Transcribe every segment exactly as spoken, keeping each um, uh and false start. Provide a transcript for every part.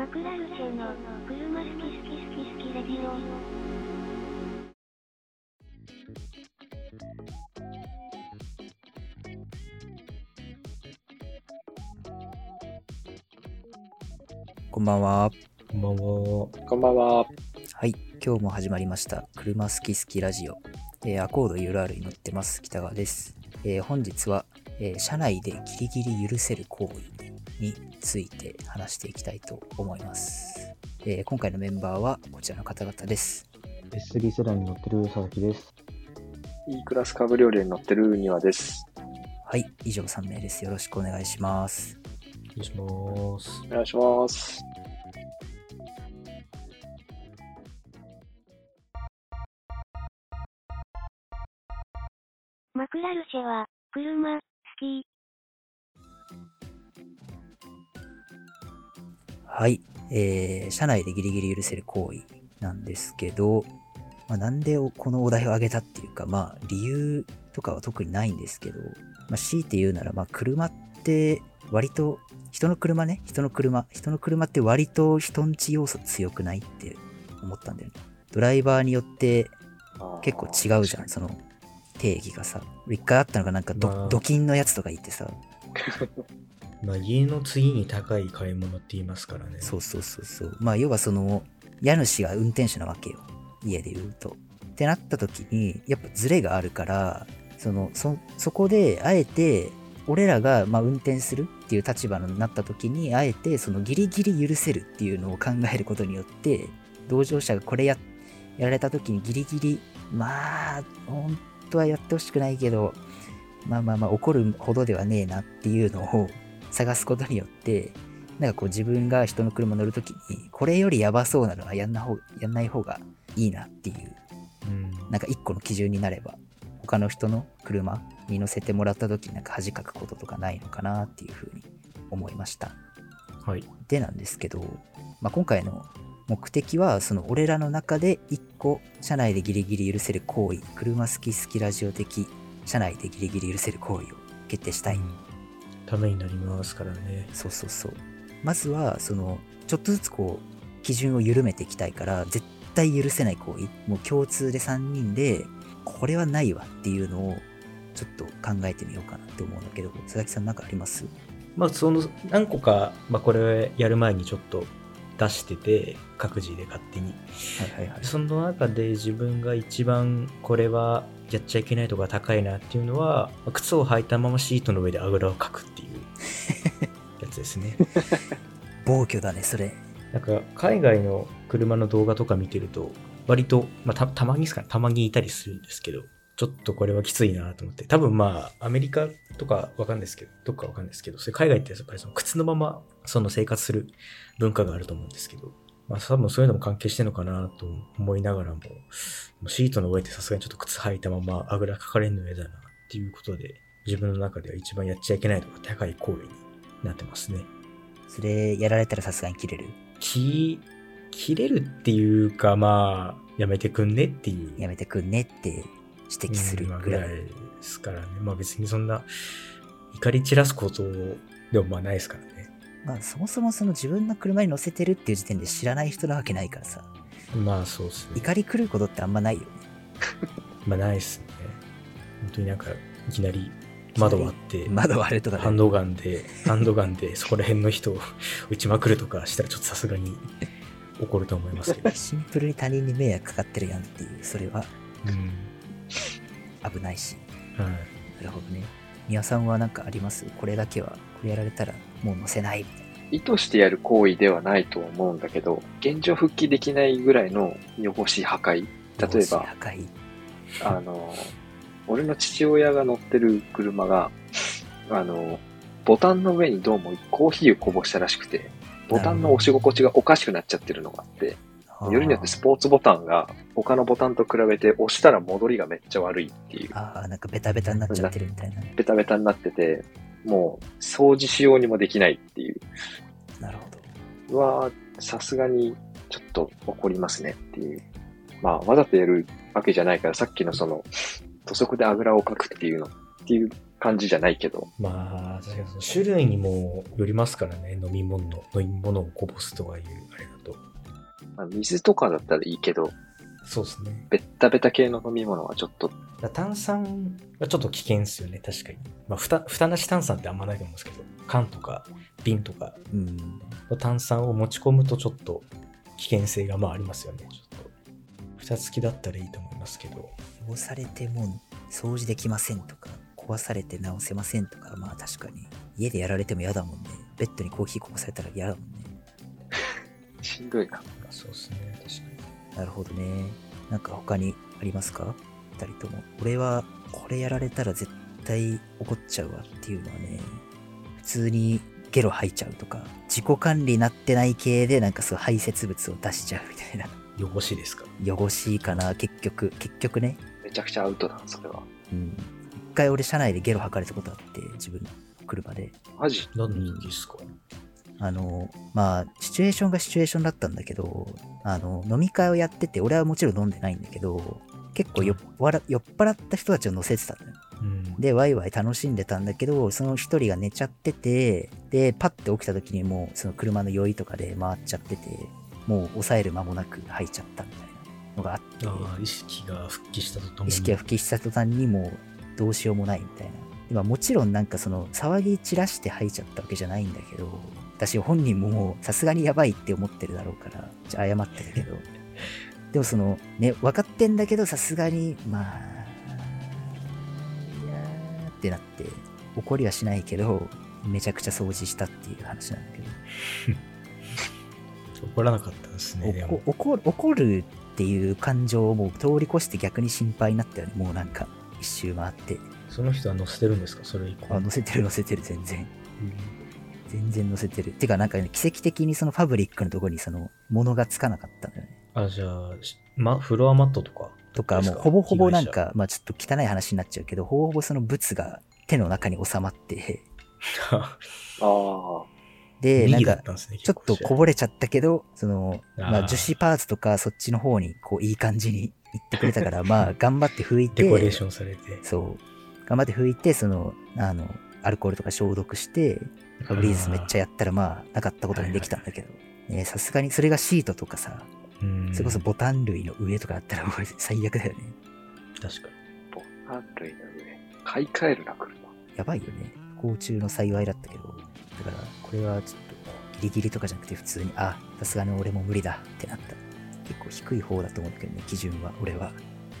マクラルチェの車好き好き好き好きレディオ。こんばんは。こんばんは。こんばんは。はい、今日も始まりました車好き好きラジオ。えー、アコード ユーアールアール に乗ってます北川です。えー、本日は、えー、車内でギリギリ許せる行為について話していきたいと思います。えー、今回のメンバーはこちらの方々です。エススリー 世代に乗ってる佐々木です。E クラスカブリオレに乗ってる庭です。はい、以上さん名です。よろしくお願いします。お願いします。お願いします。マクラルシェは車好き。はい、えー、車内でギリギリ許せる行為なんですけど、まあ、なんでこのお題を挙げたっていうか、まあ、理由とかは特にないんですけど、まあ、強いて言うなら、まあ、車って割と人の車ね人の車人の車って割と人んち要素強くないって思ったんだよね。ドライバーによって結構違うじゃん、その定義がさ。一回あったのがなんかド、まあ、ドキンのやつとか言ってさまあ、家の次に高い買い物って言いますからね。そうそうそうそう。まあ要はその家主が運転手なわけよ、家で言うと。ってなった時にやっぱズレがあるから、その そ, そこであえて俺らがまあ運転するっていう立場になった時にあえてそのギリギリ許せるっていうのを考えることによって、同乗者がこれ や, やられた時にギリギリ、まあ本当はやってほしくないけどまあまあまあ怒るほどではねえなっていうのを探すことによって、なんかこう自分が人の車乗るときにこれよりやばそうなのはやんな方、やんない方がいいなっていう、うん、なんか一個の基準になれば他の人の車に乗せてもらったときになんか恥かくこととかないのかなっていうふうに思いました、はい、でなんですけど、まあ、今回の目的はその俺らの中で一個車内でギリギリ許せる行為、車好き好きラジオ的車内でギリギリ許せる行為を決定したい、うん、ためになりますからね。そうそうそう。まずはそのちょっとずつこう基準を緩めていきたいから、絶対許せない行為、もう共通でさんにんでこれはないわっていうのをちょっと考えてみようかなって思うんだけど、佐々木さん何かあります？まあその何個か、まあ、これやる前にちょっと出してて各自で勝手に、はいはいはい、その中で自分が一番これはやっちゃいけないとか高いなっていうのは、靴を履いたままシートの上であぐらをかくっていうやつですね暴挙だねそれ。なんか海外の車の動画とか見てると割と、まあ、た, たまにですかねたまにいたりするんですけど、ちょっとこれはきついなと思って、多分まあアメリカとかわかんないですけど、どっかわかんないですけど、それ海外ってやっぱりその靴のままその生活する文化があると思うんですけど、まあ多分そういうのも関係してるのかなと思いながらも、シートの上でさすがにちょっと靴履いたままあぐらかかれんの嫌だなっていうことで、自分の中では一番やっちゃいけないとか高い行為になってますね。それやられたらさすがに切れる？き切れるっていうか、まあやめてくんねっていうやめてくんねって指摘するぐらいですからね。まあ別にそんな怒り散らすことでもまあないですからね。まあそもそもその自分の車に乗せてるっていう時点で知らない人なわけないからさ。まあそうですね。怒り狂うことってあんまないよねまあないですね。本当になんかいきなり窓割って窓割れとか、ね、ハンドガンでハンドガンでそこら辺の人を撃ちまくるとかしたらちょっとさすがに怒ると思いますけどシンプルに他人に迷惑かかってるやんっていう、それは、うん、危ないし、うん、なるほどね。宮さんは何かあります？これだけはこれやられたらもう乗せないみたいな。意図してやる行為ではないと思うんだけど、現状復帰できないぐらいの汚し破壊。例えば破壊あの俺の父親が乗ってる車があのボタンの上にどうもコーヒーをこぼしたらしくて、ボタンの押し心地がおかしくなっちゃってるのがあって、よりによってスポーツボタンが他のボタンと比べて押したら戻りがめっちゃ悪いっていう。ああ、なんかベタベタになっちゃってるみたいな。ベタベタになってて、もう掃除しようにもできないっていう。なるほど。はさすがにちょっと怒りますねっていう。まあわざとやるわけじゃないから、さっきのその土足であぐらをかくっていうのっていう感じじゃないけど。まあ、確かにその種類にもよりますからね、飲み物の、飲み物をこぼすとかいうあれだと。まあ、水とかだったらいいけど、そうですね。ベッタベタ系の飲み物はちょっと。炭酸はちょっと危険ですよね、確かに。まあ、ふた、ふたなし炭酸ってあんまないと思うんですけど、缶とか瓶とかの炭酸を持ち込むとちょっと危険性がまあありますよね。ちょっと蓋付きだったらいいと思いますけど。汚されても掃除できませんとか、壊されて直せませんとか、まあ確かに家でやられても嫌だもんね。ベッドにコーヒーこぼされたら嫌だもんね。しんどいな。そうですね、確かに。なるほどね。なんか他にありますか？二人とも。俺はこれやられたら絶対怒っちゃうわっていうのはね、普通にゲロ吐いちゃうとか、自己管理なってない系でなんかそう排泄物を出しちゃうみたいな。汚しですか？汚しかな、結局結局ね。めちゃくちゃアウトだそれは。うん。一回俺車内でゲロ吐かれたことあって自分の車で。マジ？何ですか？あのまあシチュエーションがシチュエーションだったんだけど、あの飲み会をやってて俺はもちろん飲んでないんだけど、結構酔っ払った人たちを乗せてたのよ。うん、でワイワイ楽しんでたんだけど、その一人が寝ちゃってて、でパッて起きた時にもうその車の酔いとかで回っちゃってて、もう抑える間もなく吐いちゃったみたいなのがあって、あ、意識が復帰したとともに意識が復帰した途端にもうどうしようもないみたいな。今もちろんなんかその騒ぎ散らして吐いちゃったわけじゃないんだけど、私本人ももうさすがにやばいって思ってるだろうから謝ってたけどでもそのね、分かってんだけどさすがにまあいやーってなって怒りはしないけどめちゃくちゃ掃除したっていう話なんだけど怒らなかったですね。おこ怒るっていう感情をもう通り越して逆に心配になったよね。もうなんか一周回って。その人は乗せてるんですか？それ以降。あ、乗せてる乗せてる全然、うん全然載せてる。てかなんか、ね、奇跡的にそのファブリックのところにその物がつかなかったんだよね。あ、じゃあ、ま、フロアマットとかとかもうほぼほぼなんか、まあちょっと汚い話になっちゃうけど、ほぼほぼその物が手の中に収まってああ。で、なんかちょっとこぼれちゃったけど、その、まあ、樹脂パーツとかそっちの方にこういい感じに行ってくれたから、まあ頑張って拭いて。デコレーションされて。そう。頑張って拭いて、その、あの、アルコールとか消毒して、ファブリーズめっちゃやったらまあなかったことにできたんだけど、さすがにそれがシートとかさ、うん、それこそボタン類の上とかだったらもう最悪だよね。確かにボタン類の上買い替えるな車やばいよね。不幸中の幸いだったけど、だからこれはちょっとギリギリとかじゃなくて普通に、あ、さすがに俺も無理だってなった。結構低い方だと思うんだけどね、基準は。俺は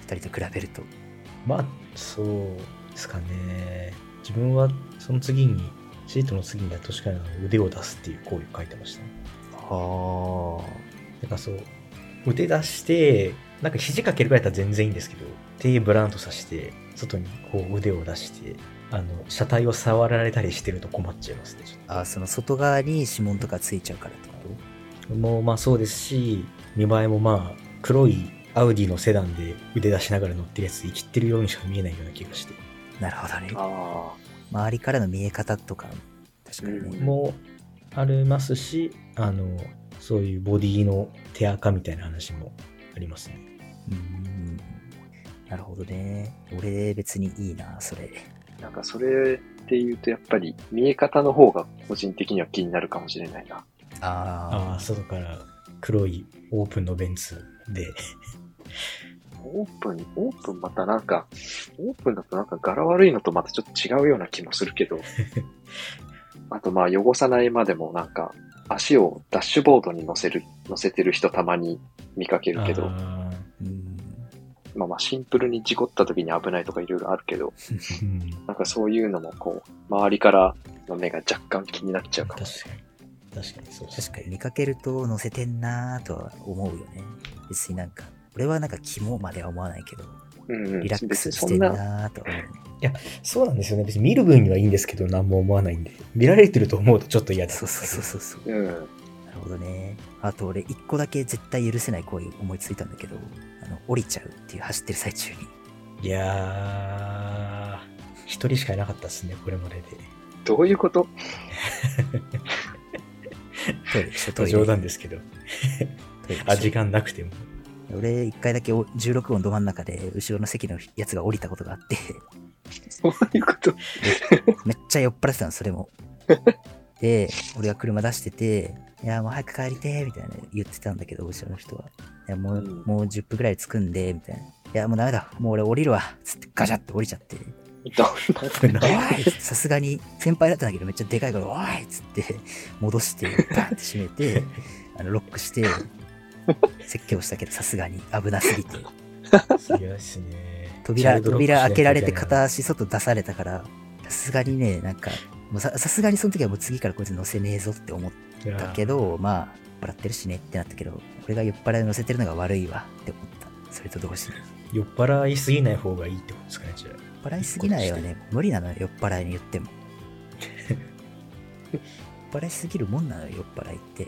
ふたりと比べるとまあそうですかね。自分はその次にシートの次には確かに腕を出すっていう行為を書いてましたね。はあ。なんかそう、腕出して、なんか肘掛けるぐらいだったら全然いいんですけど、手ブランとさして、外にこう腕を出して、あの、車体を触られたりしてると困っちゃいますね。ああ、その外側に指紋とかついちゃうからってこと？もうまあそうですし、見栄えもまあ、黒いアウディのセダンで腕出しながら乗ってるやつ、生きてるようにしか見えないような気がして。なるほどね。ああ。周りからの見え方とか確かに、ね、もありますし、あのそういうボディの手垢みたいな話もありますね。うーん、なるほどね。俺別にいいなそれ。なんかそれっていうとやっぱり見え方の方が個人的には気になるかもしれないな。ああ、外から黒いオープンのベンツでオープン、オープンまたなんか、オープンだとなんか柄悪いのとまたちょっと違うような気もするけど、あとまあ汚さないまでもなんか足をダッシュボードに乗せる、乗せてる人たまに見かけるけど、あ、まあまあシンプルに事故った時に危ないとかいろいろあるけど、なんかそういうのもこう、周りからの目が若干気になっちゃうかもしれない。確かに、確かにそうです。確かに見かけると乗せてんなーとは思うよね。別になんか、俺はなんか肝までは思わないけど、うん、リラックスしてるなと。いや、そうなんですよね。別に見る分にはいいんですけど、何も思わないんで、見られてると思うとちょっと嫌です。そうそうそうそうそう、うん。なるほどね。あと俺一個だけ絶対許せない行為思いついたんだけど、あの降りちゃうっていう、走ってる最中に。いやー、一人しかいなかったですね、これまでで。どういうこと？トイレ、トイレ。冗談ですけど。あ、時間なくても。俺一回だけじゅうろく音ど真ん中で後ろの席のやつが降りたことがあってそういうことめっちゃ酔っ払ってたの、それも。で、俺が車出してて、いや、もう早く帰りてーみたいな言ってたんだけど、後ろの人は。いや、もう、うん、もうじゅっぷんくらい着くんで、みたいな。いや、もうダメだ、もう俺降りるわ、つってガシャって降りちゃって。さすがに先輩だったんだけどめっちゃでかいから「おい!」っつって戻してバンって閉めてあのロックして説教したけどさすがに危なすぎてす、ね、扉, 扉開けられて片足外出されたからさすがにねなんかもうさすがにその時はもう次からこいつ乗せねえぞって思ったけどまあ酔っ払ってるしねってなったけど俺が酔っ払い乗せてるのが悪いわって思ったそれと同時に酔っ払いすぎない方がいいってことですかねじゃあ酔っ払いすぎないよね無理なのよ酔っ払いに言っても酔っ払いすぎるもんなのよ酔っ払いって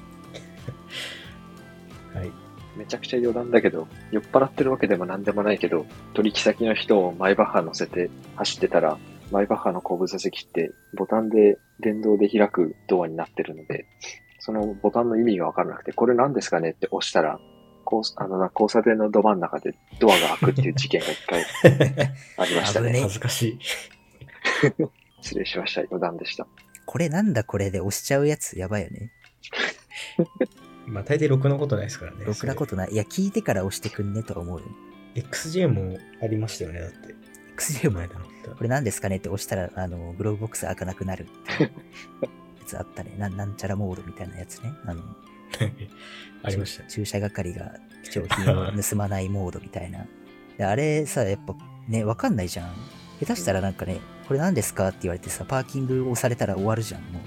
はいめちゃくちゃ余談だけど酔っ払ってるわけでもなんでもないけど取引先の人をマイバッハ乗せて走ってたらマイバッハの後部座席ってボタンで電動で開くドアになってるのでそのボタンの意味が分からなくてこれ何ですかねって押したらあのな交差点のど真ん中でドアが開くっていう事件が一回ありました ね, ね恥ずかしい失礼しました余談でしたこれなんだこれで押しちゃうやつやばいよねまあ大抵ろくなことないですからねろくなことないいや聞いてから押してくんねとは思うよ エックスジェー もありましたよねだって エックスジェー もこれなんですかねって押したらあのグローブボックス開かなくなるってやつあったね な, なんちゃらモードみたいなやつねあのありました駐車係が貴重品を盗まないモードみたいなであれさやっぱね分かんないじゃん下手したらなんかねこれ何ですかって言われてさパーキングをされたら終わるじゃんも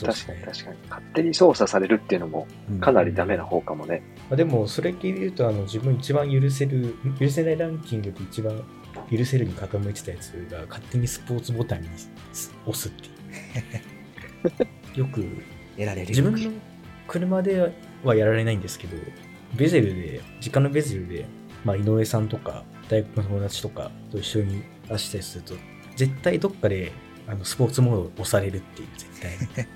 う確かに確かに勝手に操作されるっていうのもかなりダメな方かもね、うんうん、でもそれ系で言うとあの自分一番許せる許せないランキングで一番許せるに傾いてたやつが勝手にスポーツボタンに押すっていうよく得られる自分の車ではやられないんですけどベゼルで実家のベゼルで、まあ、井上さんとか大学の友達とかと一緒に走ったりすると絶対どっかであのスポーツモードを押されるっていう絶対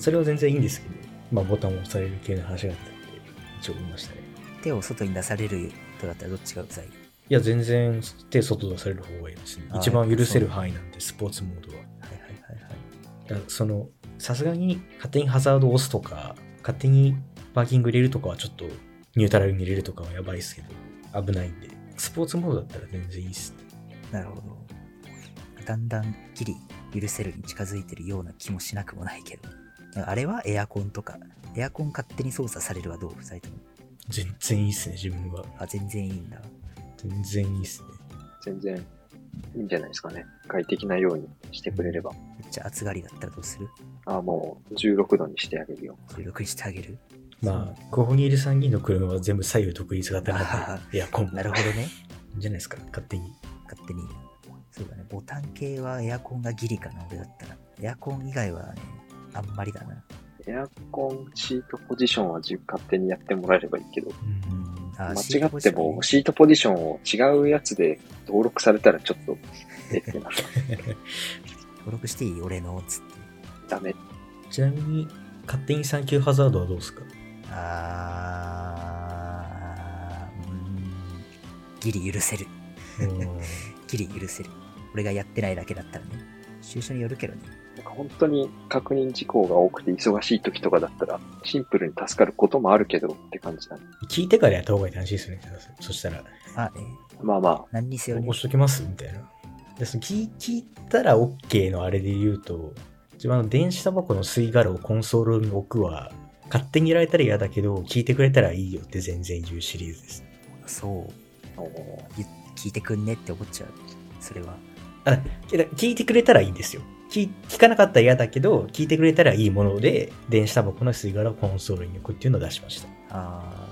それは全然いいんですけど、まあ、ボタンを押される系の話があったので一応言いましたね手を外に出されるとだったらどっちがうざいいや全然手外出される方がいいですね一番許せる範囲なんでスポーツモードははいはいはいはいだからそのさすがに勝手にハザードを押すとか勝手にパーキング入れるとかはちょっとニュートラルに入れるとかはやばいですけど危ないんでスポーツモードだったら全然いいっすねなるほどだんだんきり許せるに近づいてるような気もしなくもないけどあれはエアコンとかエアコン勝手に操作されるはどうふたりとも全然いいっすね自分はあ全然いいんだ全然いいっすね全然いいんじゃないですかね快適なようにしてくれればめっちゃ暑がりだったらどうするああもうじゅうろくどにしてあげるよじゅうろくにしてあげるまあここにいるさんにんの車は全部左右独立型なんでエアコンなるほどねいいんじゃないですか勝手に勝手にそうだねボタン系はエアコンがギリかな俺だったらエアコン以外はねあんまりだなエアコンシートポジションは自分勝手にやってもらえればいいけど、うん間違ってもシートポジションを違うやつで登録されたらちょっとえってな登録していい俺のつってダメちなみに勝手にサンキューハザードはどうですかあーうーんギリ許せるギリ許せる俺がやってないだけだったらね収集によるけどねなんか本当に確認事項が多くて忙しい時とかだったらシンプルに助かることもあるけどって感じだね聞いてからやった方がいい話ですねそしたらあ、えー、まあまあ何にせよ、ね、押しときますみたいなでその 聞, 聞いたら OK のあれで言うと自分の電子タバコの吸い殻をコンソールに置くは勝手にやられたら嫌だけど聞いてくれたらいいよって全然言うシリーズですそう聞いてくんねって思っちゃうそれはあ聞いてくれたらいいんですよ聞, 聞かなかったら嫌だけど聞いてくれたらいいもので電子タバコの吸い殻をコンソールに置くっていうのを出しましたあ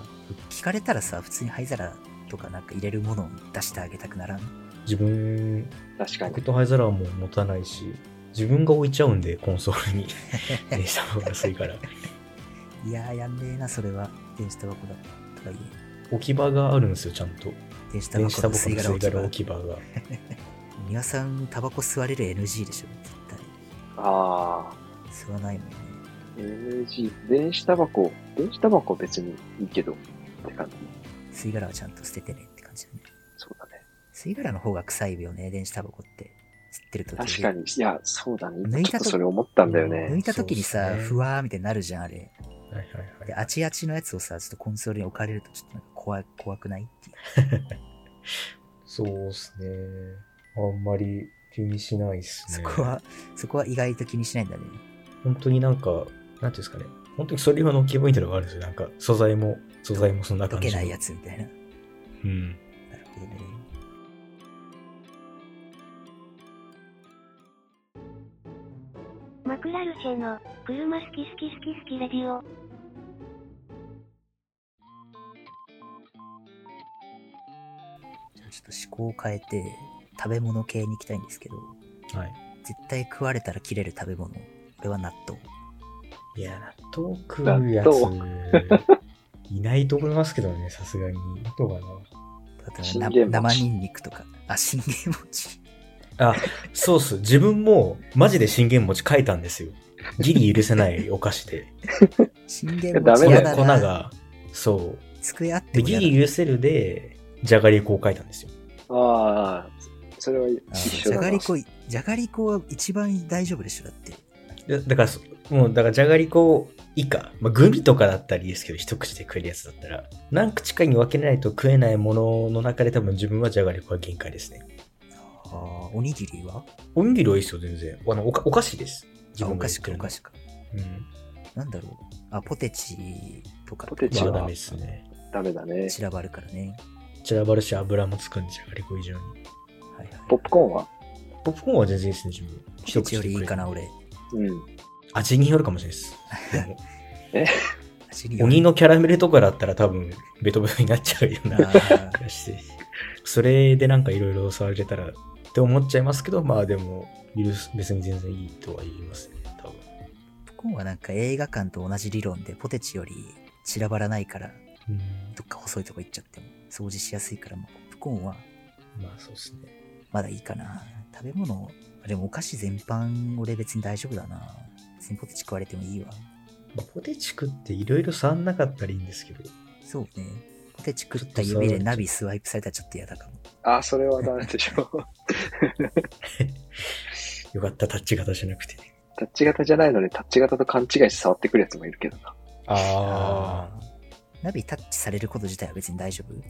聞かれたらさ普通に灰皿とかなんか入れるものを出してあげたくならん自分確かに僕と灰皿はもう持たないし自分が置いちゃうんでコンソールに電子タバコの吸い殻いやーやんねえなそれは電子タバコだとか言え置き場があるんですよちゃんと電子タバコの吸い殻置き場が皆さんタバコ吸われる エヌジー でしょ絶対ああ吸わないもんね エヌジー 電子タバコ電子タバコ別にいいけどって感じ吸い殻はちゃんと捨ててねって感じだねそうだね吸い殻の方が臭いよね電子タバコって吸ってる時。確かに。いや、そうだね。抜いた時、ちょっとそれ思ったんだよね。抜いた時にさ、ね、ふわーみたいになるじゃん、あれ。はいはいはい。で、あちあちのやつをさ、ちょっとコンソールに置かれると、ちょっとなんか怖い、怖くないっていう。そうですね。あんまり気にしないですね。そこは、そこは意外と気にしないんだね。本当になんか、なんていうんですかね。本当にそれ用の気分みたいなのがあるんですよ。なんか、素材も、素材もそんな感じ。溶けないやつみたいな。うん。なるほどね。マクラルシェの車好き好き好き好きレディオ。じゃあちょっと思考を変えて食べ物系に行きたいんですけど、はい、絶対食われたら切れる食べ物、これは納豆。いや納豆食うやついないと思いますけどね、さすがに。どうかな。例えば生ニンニクとか、あ、信玄餅。あ、そうっす。自分もマジで信玄餅書いたんですよ。ギリ許せないお菓子で。信玄餅やだな。粉が、そう。机あってもやだ。でギリ許せるで、じゃがりこを書いたんですよ。ああ、それは一緒だな。じゃがりこ、じゃがりこは一番大丈夫でしょだって。だ, だから、もうだからじゃがりこ以下、まあ、グミとかだったらいいですけど、一口で食えるやつだったら、何口かに分けないと食えないものの中で多分自分はじゃがりこは限界ですね。あ、おにぎりは？おにぎりはいいですよ、全然。あの お, かお菓子です。自分が作るの。お菓子か、お菓子か。うん。なんだろう。あ、ポテチとか。ポテチはダメですね。ダメだね。散らばるからね。散らばるし、油もつくんじゃがりこ以上に。はいはい。ポップコーンは？ポップコーンは全然いいですね、自分。一口よりいいかな、俺。うん。味によるかもしれないです。え？鬼のキャラメルとかだったら多分ベトベトになっちゃうような気がして。それでなんかいろいろ触れたら。って思っちゃいますけど、まあでも別に全然いいとは言いますね、多分。ポップコーンはなんか映画館と同じ理論でポテチより散らばらないから、うん、どっか細いとこ行っちゃっても掃除しやすいから、まあ、ポップコーンはまあそうですね。まだいいかな。食べ物でもお菓子全般俺別に大丈夫だな。別にポテチ食われてもいいわ。まあ、ポテチ食っていろいろ触んなかったらいいんですけど。そうね。ポテチ食った指でナビスワイプされたらちょっと嫌だかも。あ、それはダメでしょう。よかった、タッチ型じゃなくて。タッチ型じゃないので、タッチ型と勘違いして触ってくるやつもいるけどな。ああ。ナビタッチされること自体は別に大丈夫？い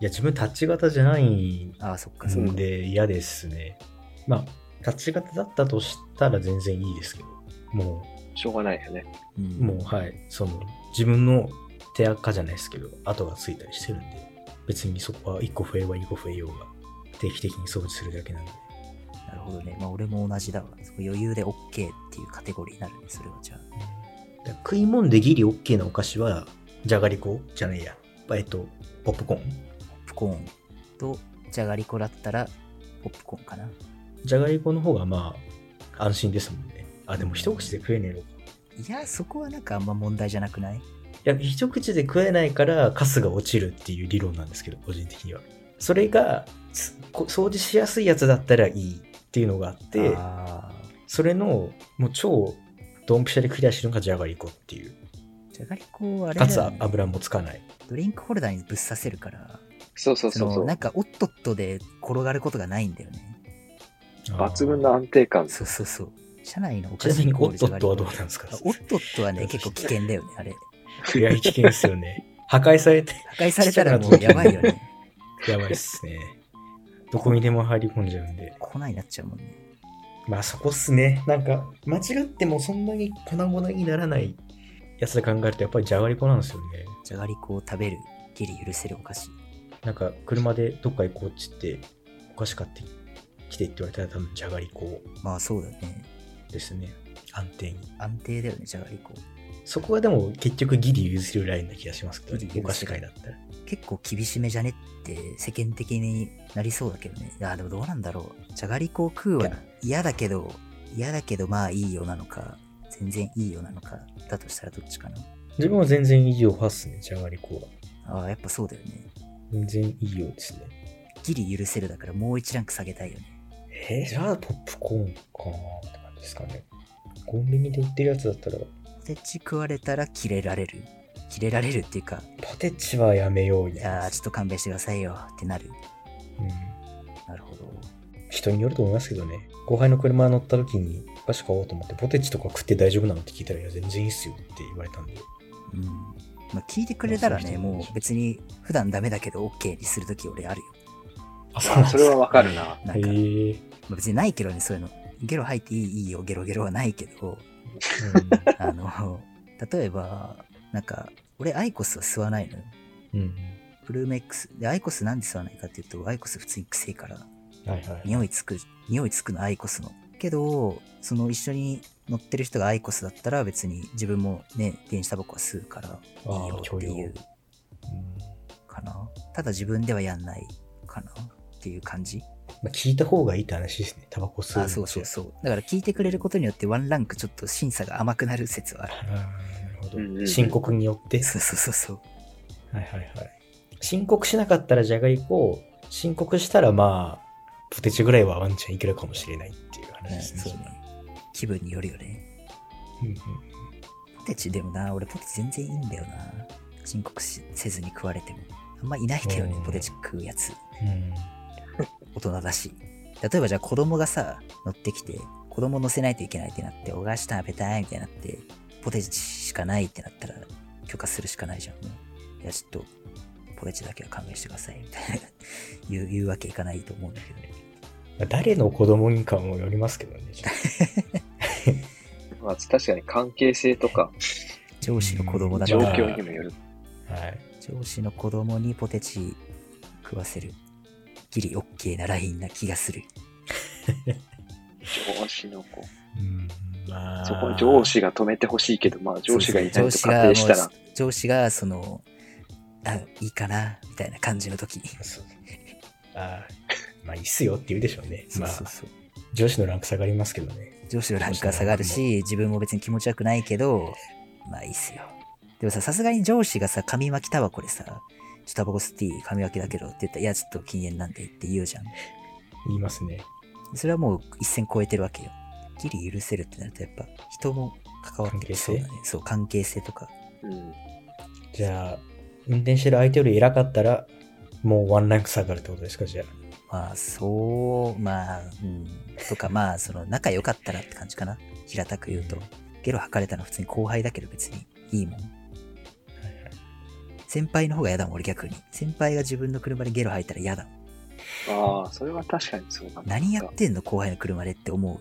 や、自分タッチ型じゃないんで嫌ですね。まあ、タッチ型だったとしたら全然いいですけど、もう。しょうがないよね。もう、はい。その、自分の手垢じゃないですけど、跡がついたりしてるんで、別にそこはいっこ増えばにこ増えようが、定期的に掃除するだけなんで。なるほどね。まあ俺も同じだわ。余裕で OK っていうカテゴリーになるんで、それはじゃあ。うん、食い物でギリ OK なお菓子は、じゃがりこじゃねえや。えっと、ポップコーン。ポップコーンと、じゃがりこだったら、ポップコーンかな。じゃがりこの方がまあ、安心ですもんね。あ、でも一口で食えねえのか。いや、そこはなんかあんま問題じゃなくない？いや、一口で食えないから、カスが落ちるっていう理論なんですけど、個人的には。それが、掃除しやすいやつだったらいいっていうのがあって、あ、それのもう超ドンピシャでクリアしてるのがじゃがりこっていう。じゃがりこはあれだよね、かつ油もつかない、ドリンクホルダーにぶっ刺せるから。そうそうそうそう、なんかおっとっとで転がることがないんだよね。抜群の安定感。そうそうそう。車内のお菓子におっとっとはどうなんですか？おっとっとはね結構危険だよね、あれ。いや危険ですよね。破壊されて破壊されたらもうやばいよね。やばいっすね。どこにでも入り込んじゃうんで。粉になっちゃうもんね。まあそこっすね。なんか間違ってもそんなに粉々にならないやつで考えるとやっぱりじゃがりこなんですよね。じゃがりこを食べる、ギリ許せるお菓子。なんか車でどっか行こうっちってお菓子買ってきてって言われたら多分じゃがりこ。まあそうだね。ですね。安定に。安定だよね、じゃがりこ。そこはでも結局ギリ許せるラインな気がしますけど、ね、お菓子界だったら。結構厳しめじゃねって世間的になりそうだけどね。あ、でもどうなんだろう。じゃがりこを食うは嫌だけど、嫌だけどまあいいよなのか、全然いいよなのか、だとしたらどっちかな。自分は全然いいよ派っすね、じゃがりこは。ああ、やっぱそうだよね。全然いいよですね。ギリ許せるだからもういちランク下げたいよね。えー、じゃあポップコーンかなって感じですかね。コンビニで売ってるやつだったら。ポテチ食われたらキレられる。キレられるっていうか、ポテチはやめよう。いや、ちょっと勘弁してくださいよってなる。うん、なるほど。人によると思いますけどね。後輩の車乗った時にお菓子買おうと思ってポテチとか食って大丈夫なのって聞いたら、いや全然いいっすよって言われたんで、うん、まあ、聞いてくれたらね、もう別に普段ダメだけど OK にする時俺あるよ。あ、そうなんですか。それはわかるな。なんか、まあ、別にないけどね、そういうのゲロ吐いていい、いいよゲロゲロはないけど、うん、あの例えばなんか俺アイコスは吸わないのよ、うん、ブルーメックスで。アイコスなんで吸わないかっていうと、アイコス普通に臭いから、はいはいはい、匂いつく匂いつくのアイコスの。けどその一緒に乗ってる人がアイコスだったら別に自分もね電子タバコは吸うからいいよっていうかな。ただ自分ではやんないかなっていう感じ。まあ、聞いた方がいいって話ですね、タバコ吸う。あ、そうそうそう。だから聞いてくれることによってワンランクちょっと審査が甘くなる説はある。あ、なるほど、うんうん、申告によって。そうそうそうそう、はいはいはい。申告しなかったらじゃがりこ、申告したらまあポテチぐらいはワンチャンいけるかもしれないっていう話ですね。そうね、気分によるよね、うんうん。ポテチでもな、俺ポテチ全然いいんだよな、申告せずに食われても。あんまいないけどね、うん、ポテチ食うやつ、うん、大人だし。例えばじゃあ子供がさ乗ってきて、子供乗せないといけないってなって、お菓子食べたいみたいになって、ポテチしかないってなったら許可するしかないじゃん。いやちょっとポテチだけは勘弁してくださいみたいな言う、言うわけいかないと思うんだけどね。誰の子供にかもよりますけどね。まあ確かに関係性とか上司の子供だから、状況にもよる、はい、上司の子供にポテチ食わせるギリオッケーなラインな気がする。上司の子、うん、まあ、そこ上司が止めてほしいけど、まあ上司がいないと仮定したら、そうそう、上司がその、あ、いいかなみたいな感じの時に、そう、あ、まあいいっすよって言うでしょうね。そうそうそう、まあ、上司のランク下がりますけどね。上司のランクは下がるし、自分も別に気持ち悪くないけど、まあいいっすよ。でもさ、さすがに上司がさ、紙巻きタバコでさ、ちょっとタバコ吸っていい、紙分けだけどって言ったら、いやちょっと禁煙なんでって言うじゃん。言いますね。それはもう一線超えてるわけよ。ギリ許せるってなると、やっぱ人も関わってきそうだね。そう、関係性とか、うん、じゃあ運転してる相手より偉かったらもうワンランク下がるってことですか、じゃあ。まあそう、まあ、うん、とか、まあその仲良かったらって感じかな、平たく言うと、うん、ゲロ吐かれたの普通に後輩だけど別にいいもん。先輩の方が嫌だもん、俺逆に。先輩が自分の車でゲロ吐いたら嫌だもん。ああ、それは確かにそうだ。何やってんの後輩の車でって思う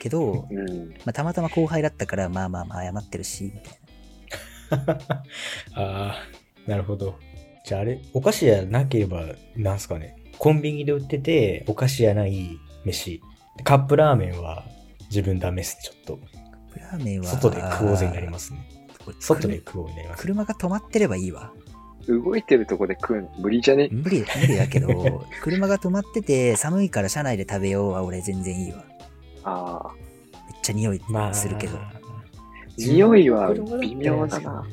けど、うん、まあ、たまたま後輩だったから、まあまあまあ謝ってるしみたいな。ああ、なるほど。じゃああれ、お菓子じゃなければなんすかね、コンビニで売っててお菓子じゃない飯、カップラーメンは自分ダメっすね、ちょっと。カップラーメンは外で食おうぜになりますね。外で食おうになります、ね。車が止まってればいいわ。動いてるとこで食うの無理じゃね？無理、無理だけど、車が止まってて寒いから車内で食べようは俺全然いいわ。ああ。めっちゃ匂いするけど。まあ、匂いは微妙だな。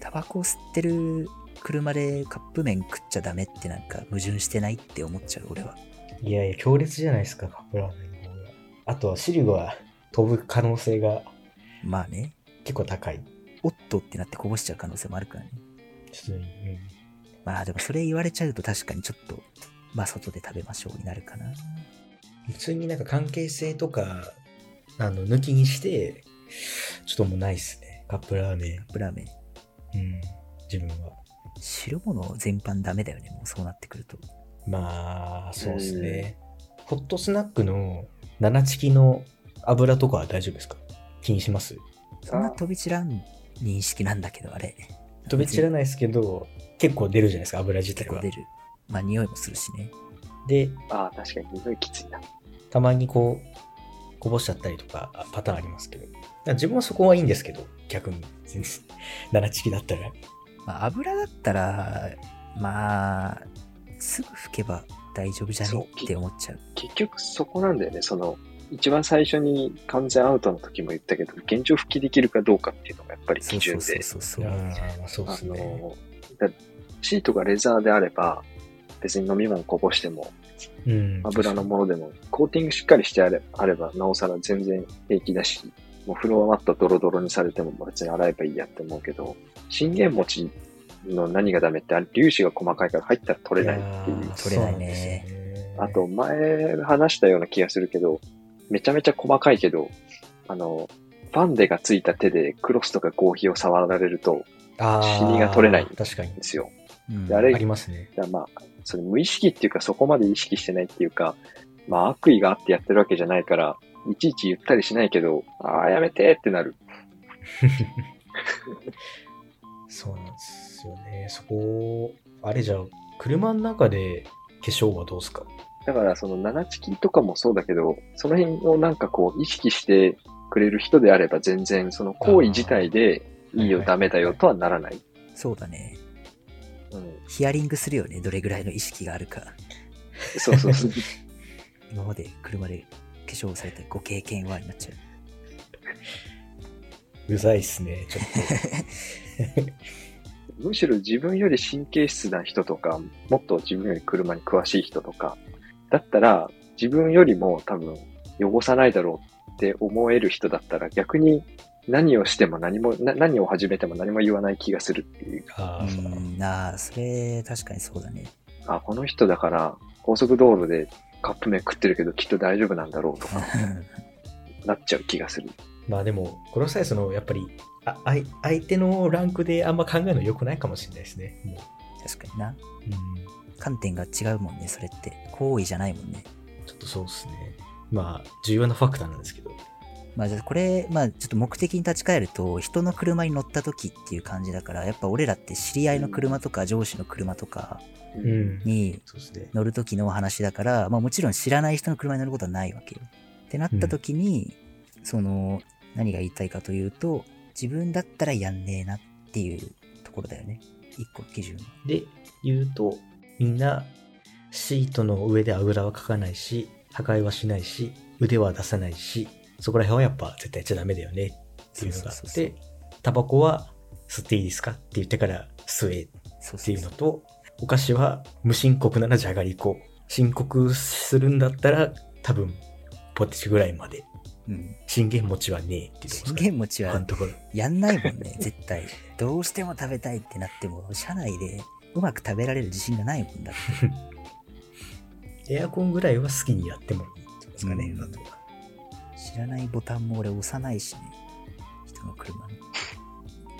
タバコ吸ってる車でカップ麺食っちゃダメってなんか矛盾してないって思っちゃう俺は。いやいや、強烈じゃないですか、カップラーメンの方が。あとは汁が飛ぶ可能性が。まあね。結構高い。おっとってなってこぼしちゃう可能性もあるからね。ちょっと、うん、まあでもそれ言われちゃうと確かにちょっと、まあ外で食べましょうになるかな。普通になんか関係性とかあの抜きにして、ちょっともうないっすね、カップラーメン。カップラーメン、うん、自分は汁物全般ダメだよね、もうそうなってくると。まあそうっすね。ホットスナックのななチキの油とかは大丈夫ですか？気にします？そんな飛び散らん認識なんだけど、あれ飛び散らないですけど結構出るじゃないですか、油自体は。結構出る。まあ匂いもするしね。で、ああ確かに匂いきついな。たまにこうこぼしちゃったりとかパターンありますけど、自分はそこはいいんですけど、逆に全然七チキだったら、まあ、油だったらまあすぐ拭けば大丈夫じゃねって思っちゃう。結局そこなんだよね。その一番最初に完全アウトの時も言ったけど、現状復帰できるかどうかっていうのがやっぱり基準で、シートがレザーであれば別に飲み物こぼしても、うん、油のものでもコーティングしっかりしてあ れ, あればなおさら全然平気だし、もうフロアマットドロドロにされても別に洗えばいいやって思うけど、信玄餅の何がダメって、あれ粒子が細かいから入ったら取れないっていう。取れないね。あと前話したような気がするけど、めちゃめちゃ細かいけど、あのファンデがついた手でクロスとか合皮を触られるとシミが取れないんですよ。うん、あれありますね。まあそれ無意識っていうか、そこまで意識してないっていうか、まあ悪意があってやってるわけじゃないからいちいち言ったりしないけど、ああやめてってなる。そうなんですよね。そこあれじゃあ車の中で化粧はどうすか？だからその七チキとかもそうだけど、その辺をなんかこう意識してくれる人であれば全然その行為自体でいいよダメだよとはならない。そうだね。うん、ヒアリングするよね、どれぐらいの意識があるか。そうそうそう。今まで車で化粧をされたご経験はになっちゃう。うざいっすね、ちょっと。むしろ自分より神経質な人とか、もっと自分より車に詳しい人とかだったら、自分よりも多分汚さないだろうって思える人だったら、逆に何をしても何もな何を始めても何も言わない気がするっていう。ああ、それ確かにそうだね。あ、この人だから高速道路でカップ麺食ってるけどきっと大丈夫なんだろうとかなっちゃう気がする。まあでもこの際そのやっぱりあ相手のランクであんま考えるの良くないかもしれないですね。もう確かにな、うん、観点が違うもんね。それって行為じゃないもんね。ちょっとそうですね。まあ重要なファクターなんですけど、まあこれまあちょっと目的に立ち返ると、人の車に乗った時っていう感じだから、やっぱ俺らって知り合いの車とか上司の車とかに乗る時の話だから、まあもちろん知らない人の車に乗ることはないわけよってなった時に、その何が言いたいかというと、自分だったらやんねえなっていうところだよね、一個基準で言うと。みんなシートの上であぐらはかかないし、破壊はしないし、腕は出さないし、そこら辺はやっぱ絶対やっちゃダメだよねっていうのがあって、タバコは吸っていいですかって言ってから吸えっていうのと、そうそうそう、お菓子は無申告ならじゃがりこ、申告するんだったら多分ポテチぐらいまで、うん、信玄餅はねえっていうところ。信玄餅はやんないもんね絶対。どうしても食べたいってなっても車内でうまく食べられる自信がないもんだってエアコンぐらいは好きにやってもいいとかね、うん、知らないボタンも俺押さないしね、人の車に。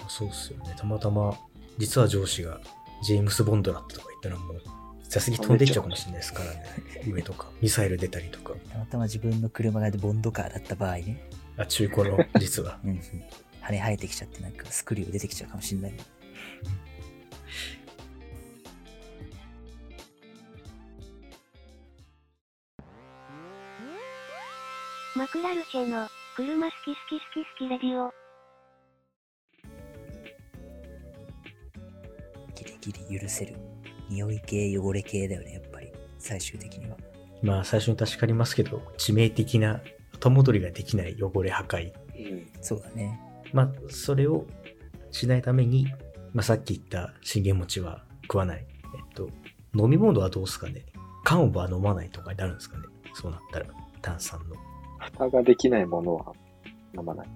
そうっすよね。たまたま実は上司がジェームスボンドだったとか言ったら、もう座席飛んでっちゃうかもしれないですからね上とかミサイル出たりとか。たまたま自分の車がボンドカーだった場合ね。あ、中古の実は、うん、羽生えてきちゃって、なんかスクリュー出てきちゃうかもしれない。マクラルシェの車好き好き好き好きレディオ。ギリギリ許せる匂い系、汚れ系だよね、やっぱり最終的には。まあ最初に確かにますけど、致命的な後戻りができない汚れ破壊、うん、そうだね。まあそれをしないために、まあ、さっき言った信玄餅は食わない、えっと飲み物はどうですかね。缶オーバー飲まないとかになるんですかね、そうなったら。炭酸の蓋ができないものは飲まない。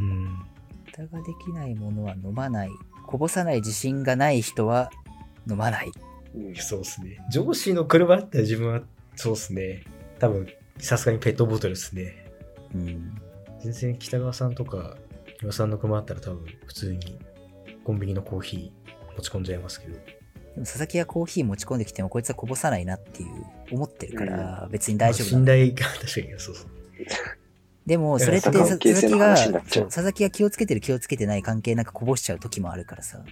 うん、蓋ができないものは飲まない。こぼさない自信がない人は飲まない、うん、そうですね。上司の車だったら自分はそうですね、多分さすがにペットボトルですね、うん、全然北川さんとか岩さんの車だったら多分普通にコンビニのコーヒー持ち込んじゃいますけど、でも佐々木がコーヒー持ち込んできてもこいつはこぼさないなっていう思ってるから別に大丈夫だ、うん、信頼が確かに。そうそうでもそれって佐々木が佐々木が気をつけてる気をつけてない関係なくこぼしちゃう時もあるからさ、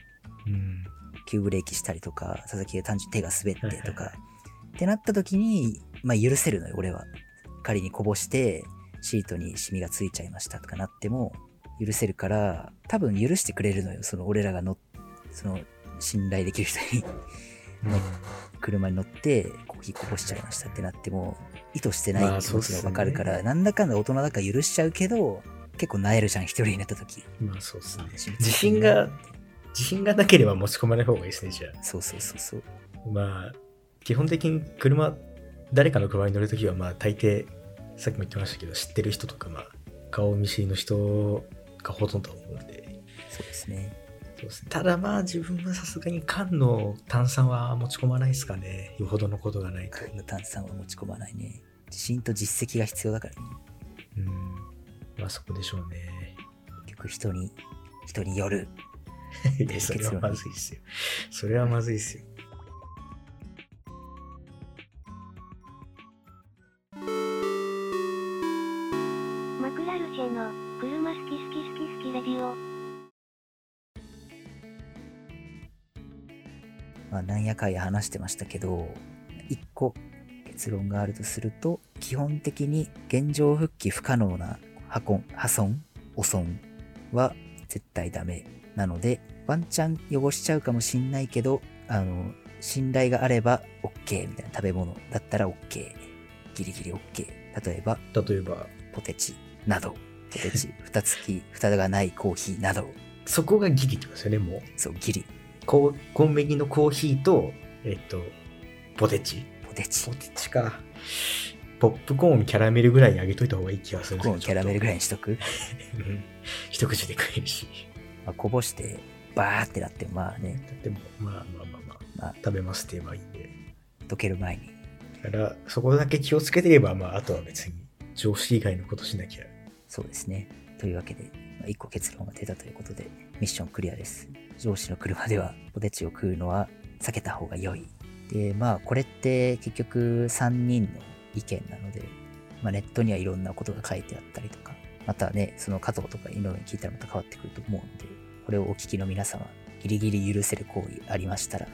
うん、急ブレーキしたりとか、佐々木が単純に手が滑ってとか、はいはい、ってなった時にまあ許せるのよ俺は。仮にこぼしてシートにシミがついちゃいましたとかなっても許せるから、多分許してくれるのよ、その俺らがのその信頼できる人に車に乗ってコーヒーこぼしちゃいましたってなっても意図してないってことが分かるから、まあね、なんだかんだ大人だから許しちゃうけど、結構萎えるじゃん一人になった時。まあそうですね。自信が自信がなければ持ち込まない方がいいですね、じゃあ。そうそうそうそう。まあ基本的に車誰かの車に乗るときはまあ大抵さっきも言ってましたけど、知ってる人とかまあ顔見知りの人がほとんど思うんで。そうですね。そうですね、ただまあ自分はさすがに缶の炭酸は持ち込まないですかね。よほどのことがないと。缶の炭酸は持ち込まないね。自信と実績が必要だからね。うん、まあそこでしょうね。結局人に人によるそれはまずいですよ。それはまずいですよ。マクラルシェの車好き好き好き好きレディオ。まあ、なんやかんや話してましたけど、一個結論があるとすると、基本的に現状復帰不可能な破損、汚損は絶対ダメなので、ワンチャン汚しちゃうかもしんないけど、あの信頼があれば OK みたいな、食べ物だったら OK、 ギリギリ OK、 例えば例えばポテチなど、ポテチ蓋付き蓋がないコーヒーなどそこがギリってことですよね。もうそうギリ、コンビニのコーヒーと、えっと、ポテチポテチポテチかポップコーンキャラメルぐらいにあげといた方がいい気がするんですけど、ポップコーンキャラメルぐらいにしとくうん、一口で食えるし、まあ、こぼしてバーってなってもまあね、だってもまあまあまあまあ、まあ、食べますって言えばいいんで、溶ける前に、だからそこだけ気をつけていれば、まああとは別に常識以外のことしなきゃ。そうですね。というわけで、まあ、一個結論が出たということでミッションクリアです。上司の車ではポテチを食うのは避けた方が良い。で、まあこれって結局さんにんの意見なので、まあ、ネットにはいろんなことが書いてあったりとか、またね、その加藤とか井上に聞いたらまた変わってくると思うので、これをお聞きの皆様、ギリギリ許せる行為ありましたら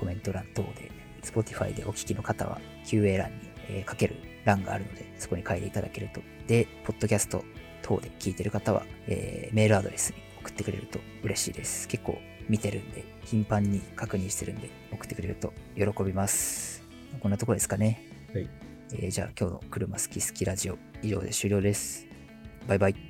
コメント欄等で、 Spotify でお聞きの方は キューエー 欄に、えー、書ける欄があるので、そこに書いていただけると。で、ポッドキャスト等で聞いてる方は、えー、メールアドレスに送ってくれると嬉しいです。結構見てるんで、頻繁に確認してるんで、送ってくれると喜びます。こんなところですかね。はい、えー、じゃあ今日の車好き好きラジオ以上で終了です。バイバイ。